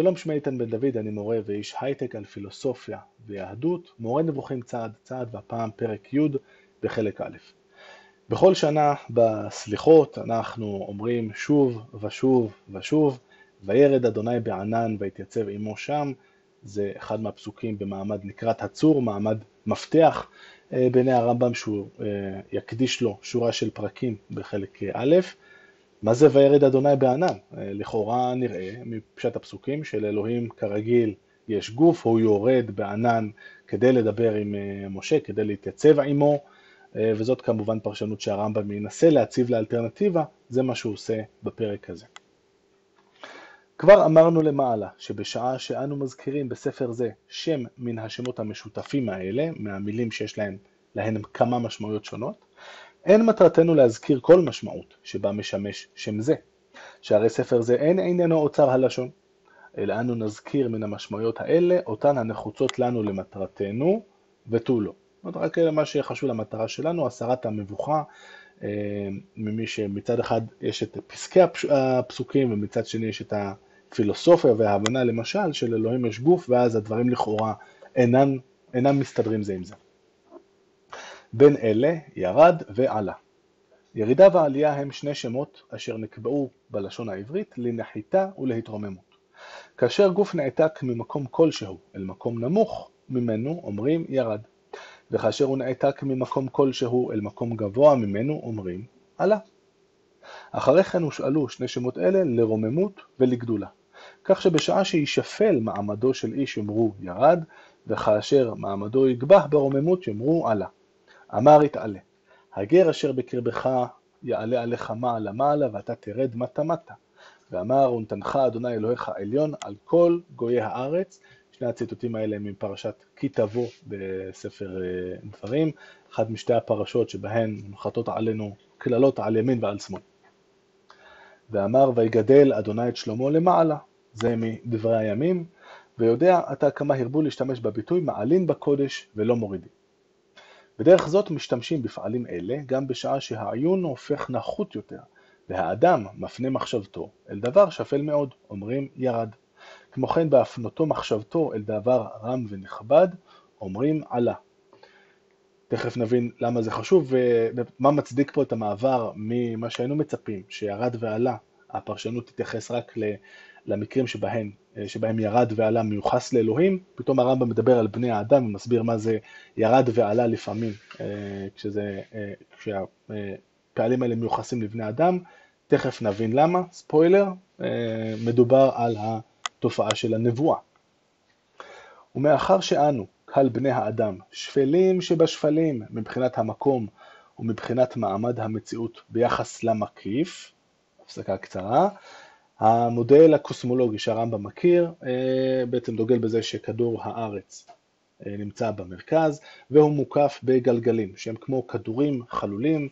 שלום, שמי איתן בן דוד, אני מורה ואיש הייטק על פילוסופיה ויהדות, מורה נבוכים צעד צעד, והפעם פרק י' בחלק א'. בכל שנה בסליחות אנחנו אומרים שוב ושוב ושוב, וירד אדוני בענן והתייצב עמו שם, זה אחד מהפסוקים במעמד לקראת הצור, מעמד מפתח בעיני הרמב"ם שהוא יקדיש לו שורה של פרקים בחלק א'. מה זה וירד אדוני בענן? לכאורה נראה מפשט הפסוקים של אלוהים כרגיל יש גוף, הוא יורד בענן כדי לדבר עם משה, כדי להתייצב עמו, וזאת כמובן פרשנות שהרמב"ם ינסה להציב לאלטרנטיבה, זה מה שהוא עושה בפרק הזה. כבר אמרנו למעלה שבשעה שאנו מזכירים בספר זה שם מן השמות המשותפים האלה, מהמילים שיש להן כמה משמעויות שונות, אין מטרתנו להזכיר כל משמעות שבה משמש שם זה, שהרי ספר זה אין איננו אוצר הלשון, אלא אנו נזכיר מן המשמעויות האלה אותן הנחוצות לנו למטרתנו ותו לא. רק אלה מה שחשוב למטרה שלנו, הסרת המבוכה, ממי שמצד אחד יש את פסקי הפסוקים ומצד שני יש את הפילוסופיה וההבנה למשל של אלוהים יש גוף, ואז הדברים לכאורה אינם מסתדרים זה עם זה. בין אלה ירד ועלה. ירידה ועלייה הם שני שמות אשר נקבעו בלשון העברית לנחיתה ולהתרוממות. כאשר גוף נעתק ממקום כלשהו אל מקום נמוך ממנו אומרים ירד, וכאשר הוא נעתק ממקום כלשהו אל מקום גבוה ממנו אומרים עלה. אחרי כן הושאלו שני שמות אלה לרוממות ולגדולה, כך שבשעה שישפל מעמדו של איש יאמרו ירד, וכאשר מעמדו יגבח ברוממות יאמרו עלה. אמר יתעלה, הגר אשר בקרבך יעלה עליך מעלה מעלה ואתה תרד מטה מטה. ואמר ונתנך אדוני אלוהיך עליון על כל גויי הארץ. שני הציטוטים האלה הם מפרשת כי תבוא בספר דברים, אחת משתי הפרשות שבהן מונחתות עלינו כללות על ימין ועל שמאל. ואמר ויגדל אדוני את שלמה למעלה, זה מדברי הימים, ויודע אתה כמה הרבו להשתמש בביטוי מעלין בקודש ולא מורידים. בדרך זאת משתמשים בפעלים אלה גם בשעה שהעיון הופך נחות יותר, והאדם מפנה מחשבתו אל דבר שפל מאוד, אומרים ירד. כמו כן בהפנותו מחשבתו אל דבר רם ונכבד, אומרים עלה. תכף נבין למה זה חשוב ומה מצדיק פה את המעבר ממה שהיינו מצפים, שירד ועלה. הפרשנות תתייחס רק למקרים שבהם ירד ועלה מיוחס לאלוהים, פתאום הרמב"ם מדבר על בני האדם ומסביר מה זה ירד ועלה לפעמים, כשהפעלים האלה מיוחסים לבני אדם, תכף נבין למה, ספוילר, מדובר על התופעה של הנבואה. ומאחר שאנו, קהל בני האדם, שפלים שבשפלים מבחינת המקום ומבחינת מעמד המציאות ביחס למקיף, הפסקה קצרה, המודל הקוסמולוגי שהרמב"ם מכיר בעצם דוגל בזה שכדור הארץ נמצא במרכז והוא מוקף בגלגלים שהם כמו כדורים חלולים,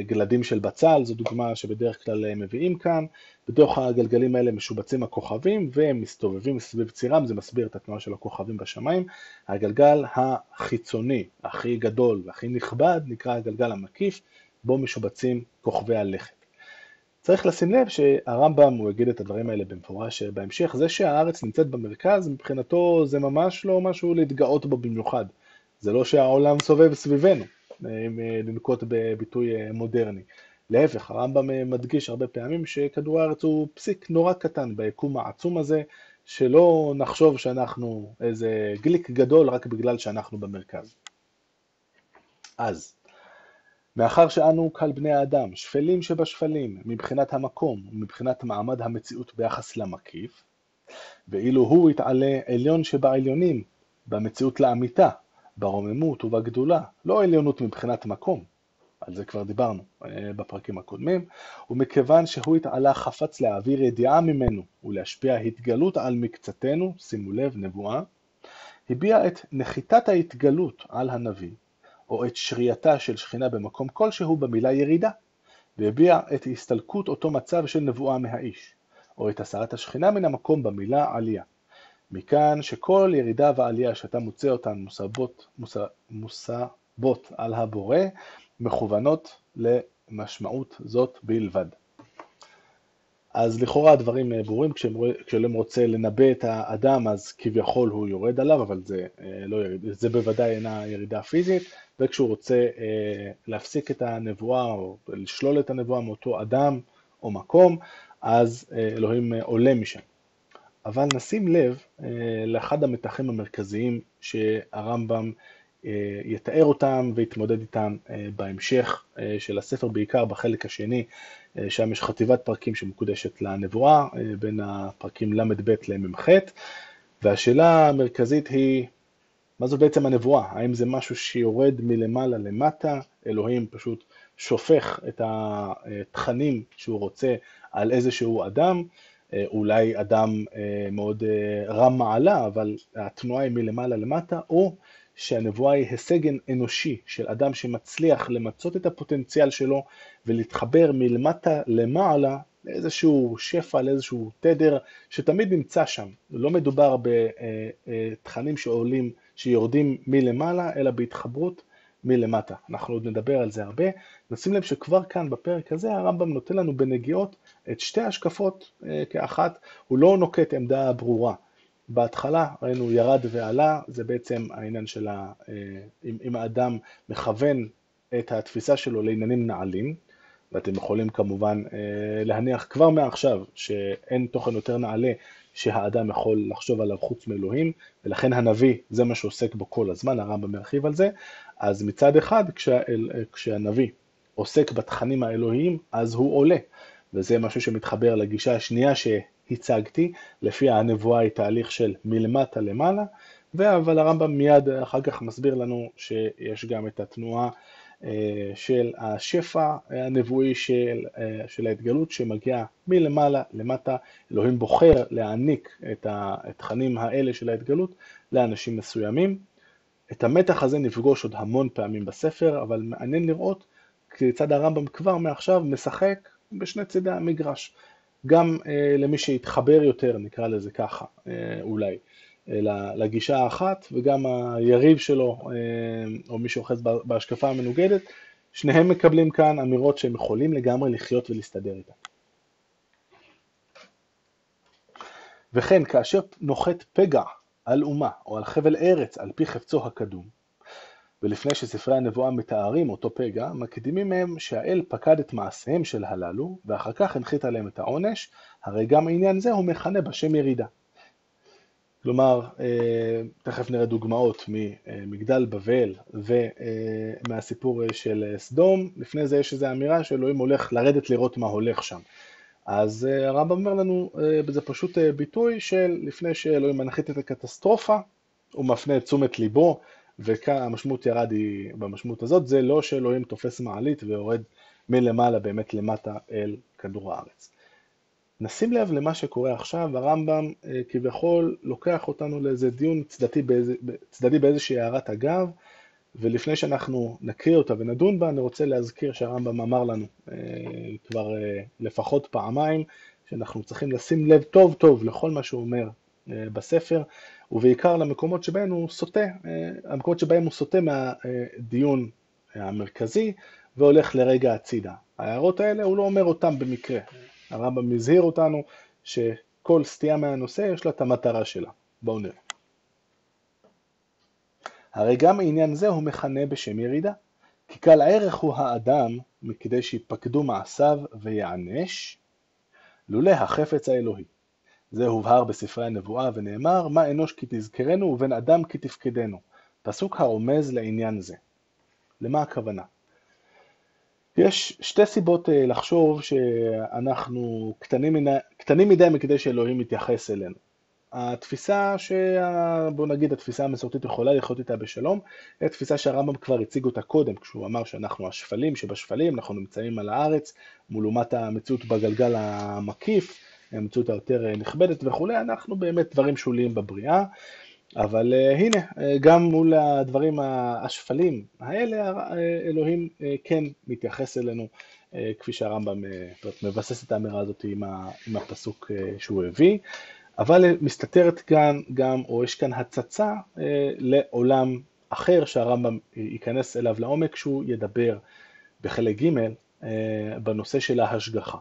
גלדים של בצל, זו דוגמה שבדרך כלל מביאים כאן, בתוך הגלגלים האלה משובצים הכוכבים והם מסתובבים סביב צירם, זה מסביר את התנועה של הכוכבים בשמיים, הגלגל החיצוני הכי גדול והכי נכבד נקרא הגלגל המקיף בו משובצים כוכבי הלכת. צריך לשים לב שהרמב"ם הוא יגיד את הדברים האלה במפורש בהמשך, זה שהארץ נמצאת במרכז מבחינתו זה ממש לא משהו להתגאות בו במיוחד, זה לא שהעולם סובב סביבנו, אם לנקוט בביטוי מודרני. להפך, הרמב"ם מדגיש הרבה פעמים שכדור הארץ הוא פסיק נורא קטן ביקום העצום הזה, שלא נחשוב שאנחנו איזה גליק גדול רק בגלל שאנחנו במרכז. אז מאחר שאנו קהל בני האדם, שפלים שבשפלים, מבחינת המקום ומבחינת מעמד המציאות ביחס למקיף, ואילו הוא יתעלה עליון שבעליונים, במציאות לאמיתה, ברוממות ובגדולה, לא עליונות מבחינת מקום, על זה כבר דיברנו בפרקים הקודמים, ומכיוון שהוא יתעלה חפץ להעביר ידיעה ממנו ולהשפיע התגלות על מקצתנו, שימו לב נבואה, הביע את נחיתת ההתגלות על הנביא, או את שרייתה של שכינה במקום כלשהו במילה ירידה, והביע את הסתלקות אותו מצב של נבואה מהאיש, או את הסרת השכינה מן המקום במילה עלייה. מכאן שכל ירידה ועלייה שאתה מוצא אותן מוסבות על הבורא, מכוונות למשמעות זאת בלבד. אז לכאורה הדברים ברורים, כשאלוהים רוצה לנבא את האדם, אז כביכול הוא יורד עליו, אבל זה בוודאי אינה ירידה פיזית, וכשהוא רוצה להפסיק את הנבואה או לשלול את הנבואה מאותו אדם או מקום, אז אלוהים עולה משם. אבל נשים לב לאחד המתחים המרכזיים שהרמב"ם יתאר אותם ויתמודד איתם בהמשך של הספר, בעיקר בחלק השני, שם יש חטיבת פרקים שמקודשת לנבואה, בין הפרקים ל"ב למ"ח, והשאלה המרכזית היא, מה זו בעצם הנבואה? האם זה משהו שיורד מלמעלה למטה? אלוהים פשוט שופך את התכנים שהוא רוצה על איזשהו אדם, אולי אדם מאוד רם מעלה, אבל התנועה היא מלמעלה למטה, או שהנבואה היא הישג אנושי של אדם שמצליח למצות את הפוטנציאל שלו ולהתחבר מלמטה למעלה לאיזשהו שפע, לאיזשהו תדר שתמיד נמצא שם. לא מדובר בתכנים שעולים, שיורדים מלמעלה, אלא בהתחברות מלמטה. אנחנו עוד נדבר על זה הרבה. נשים לב שכבר כאן בפרק הזה הרמב"ם נותן לנו בנגיעות את שתי ההשקפות כאחת. הוא לא נוקט עמדה ברורה. בהתחלה ראינו ירד ועלה, זה בעצם העניין של אם האדם מכוון את התפיסה שלו לעניינים נעלים, ואתם יכולים כמובן להניח כבר מעכשיו שאין תוכן יותר נעלה שהאדם יכול לחשוב עליו חוץ מאלוהים, ולכן הנביא זה מה שעוסק בו כל הזמן, הרמב"ם מרחיב על זה. אז מצד אחד כשהנביא עוסק בתכנים האלוהיים אז הוא עולה, וזה משהו שמתחבר לגישה השנייה שהצגתי, לפי הנבואה היא תהליך של מלמטה למעלה, אבל הרמב"ם מיד אחר כך מסביר לנו שיש גם את התנועה של השפע הנבואי של ההתגלות שמגיע מלמעלה למטה. אלוהים בוחר להעניק את התכנים האלה של ההתגלות לאנשים מסוימים. את המתח הזה נפגוש עוד המון פעמים בספר, אבל מעניין לראות כיצד הרמב"ם כבר מעכשיו משחק בשני צדי המגרש, גם למי שהתחבר יותר, נקרא לזה ככה, אולי לגישה האחת, וגם היריב שלו או מי שאוחז בהשקפה המנוגדת, שניהם מקבלים כאן אמירות שהם יכולים לגמרי לחיות ולהסתדר איתן. וכן, כאשר נוחת פגע על אומה או על חבל ארץ על פי חפצו הקדום, ולפני שספרי הנבואה מתארים אותו פגע, מקדימים מהם שהאל פקד את מעשיהם של הללו, ואחר כך הנחית עליהם את העונש, הרי גם העניין זה הוא מכנה בשם ירידה. כלומר, תכף נראה דוגמאות ממגדל בבל ומהסיפור של סדום, לפני זה יש איזו אמירה שאלוהים הולך לרדת לראות מה הולך שם. אז הרמב"ם אומר לנו, זה פשוט ביטוי של לפני שאלוהים מנחית את הקטסטרופה, הוא מפנה את תשומת ליבו, והמשמעות ירד היא במשמעות הזאת, זה לא שאלוהים תופס מעלית ויורד מלמעלה באמת למטה אל כדור הארץ. נשים לב למה שקורה עכשיו, הרמב"ם כביכול לוקח אותנו לאיזה דיון צדדי באיזושהי הערת אגב, ולפני שאנחנו נקריא אותה ונדון בה, אני רוצה להזכיר שהרמב"ם אמר לנו כבר לפחות פעמיים, שאנחנו צריכים לשים לב טוב טוב לכל מה שהוא אומר בספר, ובעיקר למקומות שבהם הוא סוטה, המקומות שבהם הוא סוטה מהדיון המרכזי, והולך לרגע הצידה. ההערות האלה הוא לא אומר אותם במקרה. הרמב"ם מזהיר אותנו שכל סטייה מהנושא יש לה את המטרה שלה. בואו נראה. הרי גם עניין זה הוא מכנה בשם ירידה, כי קל הערך הוא האדם מכדי שיפקדו מעשיו ויענש, לולא החפץ האלוהי. זה הובהר בספרי הנבואה ונאמר, מה אנוש כי תזכרנו ובן אדם כי תפקדנו. פסוק הרומז לעניין זה. למה הכוונה? יש שתי סיבות לחשוב שאנחנו קטנים מדי מכדי שאלוהים מתייחס אלינו. התפיסה בוא נגיד התפיסה המסורתית יכולה לחיות איתה בשלום, היא התפיסה שהרמב"ם כבר הציג אותה קודם, כשהוא אמר שאנחנו השפלים שבשפלים, אנחנו נמצאים על הארץ, מול לעומת המציאות בגלגל המקיף, המציאות היותר נכבדת וכו', אנחנו באמת דברים שוליים בבריאה, אבל הנה, גם מול הדברים השפלים האלה, אלוהים כן מתייחס אלינו, כפי שהרמב"ם מבסס את האמירה הזאת עם הפסוק שהוא הביא, אבל מסתתרת כאן גם, או יש כאן הצצה לעולם אחר שהרמב"ם ייכנס אליו לעומק, שהוא ידבר בחלק ג' בנושא של ההשגחה.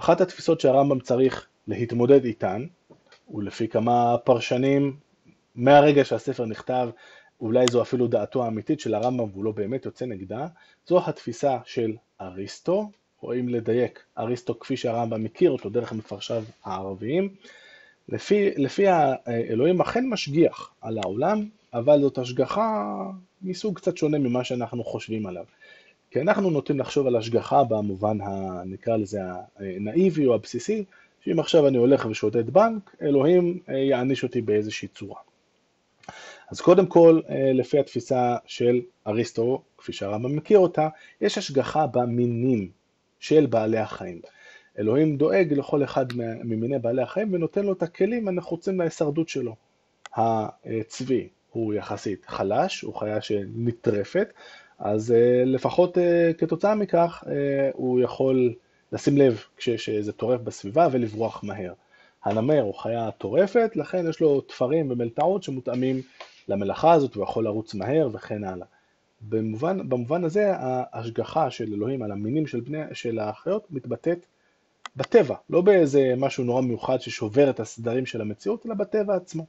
אחת התפיסות שהרמב"ם צריך להתמודד איתן, ולפי כמה פרשנים, מהרגע שהספר נכתב, אולי זו אפילו דעתו האמיתית של הרמב"ם, והוא לא באמת יוצא נגדה, זו התפיסה של אריסטו, או אם לדייק, אריסטו כפי שהרמב"ם מכיר אותו דרך המפרשיו הערביים, לפי האלוהים אכן משגיח על העולם, אבל זאת השגחה מסוג קצת שונה ממה שאנחנו חושבים עליו. כי אנחנו נוטים לחשוב על השגחה במובן נקרא לזה הנאיבי או הבסיסי, שאם עכשיו אני הולך ושודד בנק, אלוהים יעניש אותי באיזושהי צורה. אז קודם כל, לפי התפיסה של אריסטו, כפי שהרמב"ם מכיר אותה, יש השגחה במינים של בעלי החיים. אלוהים דואג לכל אחד ממיני בעלי החיים ונותן לו את הכלים הנחוצים להישרדות שלו. הצבי הוא יחסית חלש, הוא חיה שנטרפת, אז לפחות כתוצאה מכך הוא יכול לשים לב כשזה טורף בסביבה ולברוח מהר. הנמר הוא חיה טורפת, לכן יש לו תפרים ומלטעות שמותאמים למלאכה הזאת, הוא יכול לרוץ מהר וכן הלאה. במובן הזה ההשגחה של אלוהים על המינים של החיות מתבטאת בטבע, לא באיזה משהו נורא מיוחד ששובר את הסדרים של המציאות, אלא בטבע עצמו.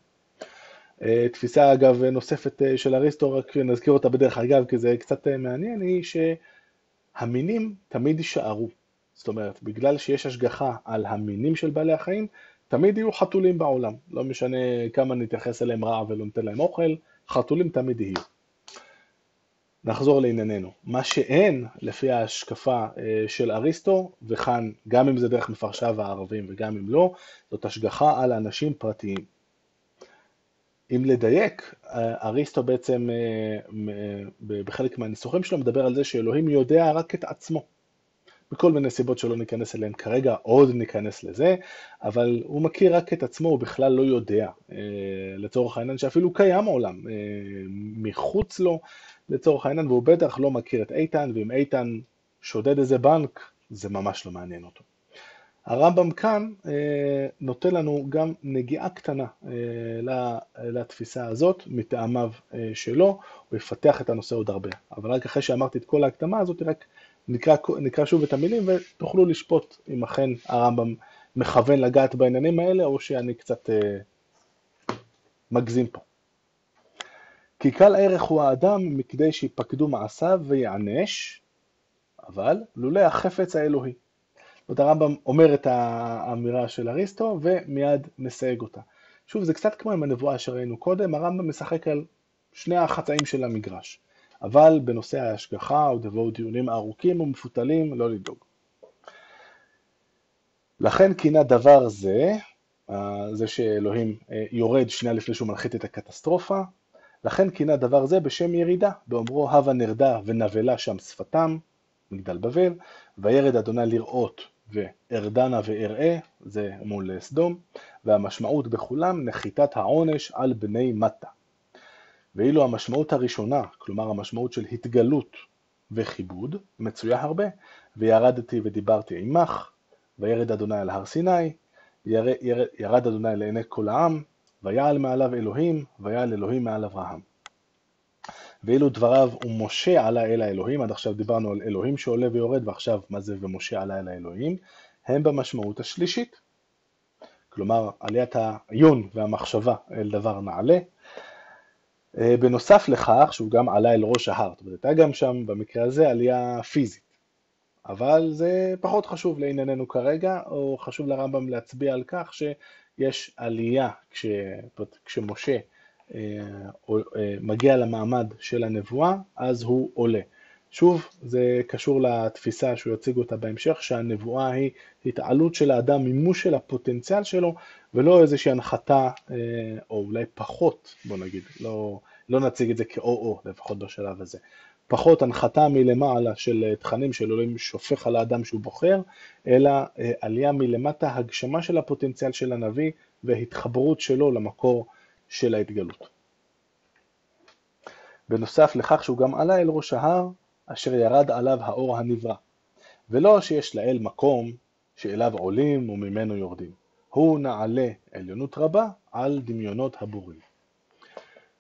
תפיסה אגב נוספת של אריסטו, רק נזכיר אותה בדרך אגב כי זה קצת מעניין, היא שהמינים תמיד יישארו. זאת אומרת, בגלל שיש השגחה על המינים של בעלי החיים, תמיד יהיו חתולים בעולם. לא משנה כמה נתייחס אליהם רע ולא נתן להם אוכל, חתולים תמיד יהיו. נחזור לענייננו. מה שאין לפי ההשקפה של אריסטו, וכאן גם אם זה דרך מפרשיו הערבים וגם אם לא, זאת השגחה על אנשים פרטיים. אם לדייק, אריסטו בעצם בחלק מהניסוחים שלו מדבר על זה שאלוהים יודע רק את עצמו. בכל מיני סיבות שלא ניכנס אליהן כרגע, עוד ניכנס לזה, אבל הוא מכיר רק את עצמו, הוא בכלל לא יודע, לצורך העניין שאפילו קיים העולם, מחוץ לו לצורך העניין, והוא בטח לא מכיר את איתן, ואם איתן שודד איזה בנק, זה ממש לא מעניין אותו. הרמב"ם כאן נותן לנו גם נגיעה קטנה לתפיסה הזאת, מטעמיו שלו, הוא יפתח את הנושא עוד הרבה, אבל רק אחרי שאמרתי את כל ההקדמה הזאת, רק נקרא שוב את המילים ותוכלו לשפוט אם אכן הרמב"ם מכוון לגעת בעניינים האלה או שאני קצת מגזים פה. כי קל ערך הוא האדם מכדי שיפקדו מעשיו ויענש, אבל לולא החפץ האלוהי. זאת הרמב"ם אומר את האמירה של אריסטו ומיד מסייג אותה. שוב, זה קצת כמו עם הנבואה שראינו קודם, הרמב"ם משחק על שני החצאים של המגרש. אבל בנושא ההשגחה עוד יבואו דיונים ארוכים ומפותלים, לא לדאוג. לכן כינה דבר זה, זה שאלוהים יורד שנייה לפני שהוא מנחית את הקטסטרופה, לכן כינה דבר זה בשם ירידה, באומרו הווה נרדה ונבלה שם שפתם, מגדל בבל, וירד אדוני לראות וארדנה ואראה, זה מול סדום, והמשמעות בכולם נחיתת העונש על בני מטה. ואילו המשמעות הראשונה, כלומר המשמעות של התגלות וכיבוד, מצויה הרבה, וירדתי ודיברתי עמך, וירד אדוני אל הר סיני, ירד אדוני לעיני כל העם, ויעל מעליו אלוהים, ויעל אלוהים מעל אברהם. ואילו דבריו ומשה עלה אל האלוהים, עד עכשיו דיברנו על אלוהים שעולה ויורד, ועכשיו מה זה ומשה עלה אל האלוהים, הם במשמעות השלישית, כלומר עליית העיון והמחשבה אל דבר נעלה, בנוסף לכך שהוא גם עלה אל ראש ההר, זאת אומרת, הייתה גם שם במקרה הזה עלייה פיזית, אבל זה פחות חשוב לענייננו כרגע, או חשוב לרמב"ם להצביע על כך שיש עלייה כשמשה מגיע למעמד של הנבואה, אז הוא עולה. שוב, זה קשור לתפיסה שהוא יציג אותה בהמשך, שהנבואה היא התעלות של האדם, מימוש של הפוטנציאל שלו, ולא איזושהי הנחתה, או אולי פחות, בוא נגיד, לא נציג את זה כאו-או, לפחות בשלב הזה. פחות הנחתה מלמעלה של תכנים של אלוהים שופך על האדם שהוא בוחר, אלא עלייה מלמטה, הגשמה של הפוטנציאל של הנביא, והתחברות שלו למקור של ההתגלות. בנוסף לכך שהוא גם עלה אל ראש ההר, אשר ירד עליו האור הנברא, ולא שיש לאל מקום שאליו עולים וממנו יורדים. הוא נעלה עליונות רבה על דמיונות הבורים.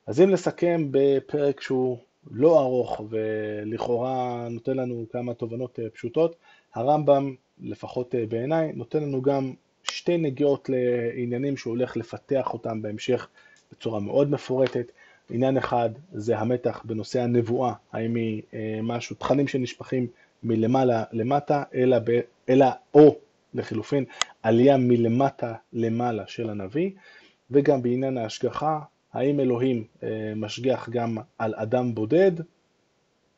אז אם לסכם בפרק שהוא לא ארוך ולכאורה נותן לנו כמה תובנות פשוטות, הרמב"ם לפחות בעיניי, נותן לנו גם שתי נגיעות לעניינים שהוא הולך לפתח אותם בהמשך בצורה מאוד מפורטת. עניין אחד זה המתח בנושא הנבואה, האם היא משהו, תכנים שנשפכים מלמעלה למטה, אלא או לחילופין, עלייה מלמטה למעלה של הנביא, וגם בעניין ההשגחה, האם אלוהים משגח גם על אדם בודד,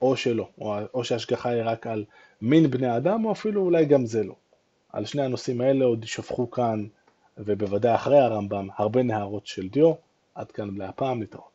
או שלא, או שההשגחה היא רק על מין בני אדם, או אפילו אולי גם זה לא. על שני הנושאים האלה עוד שפכו כאן, ובוודאי אחרי הרמב"ם, הרבה נהרות של דיו. עד כאן להפעם, נתראות.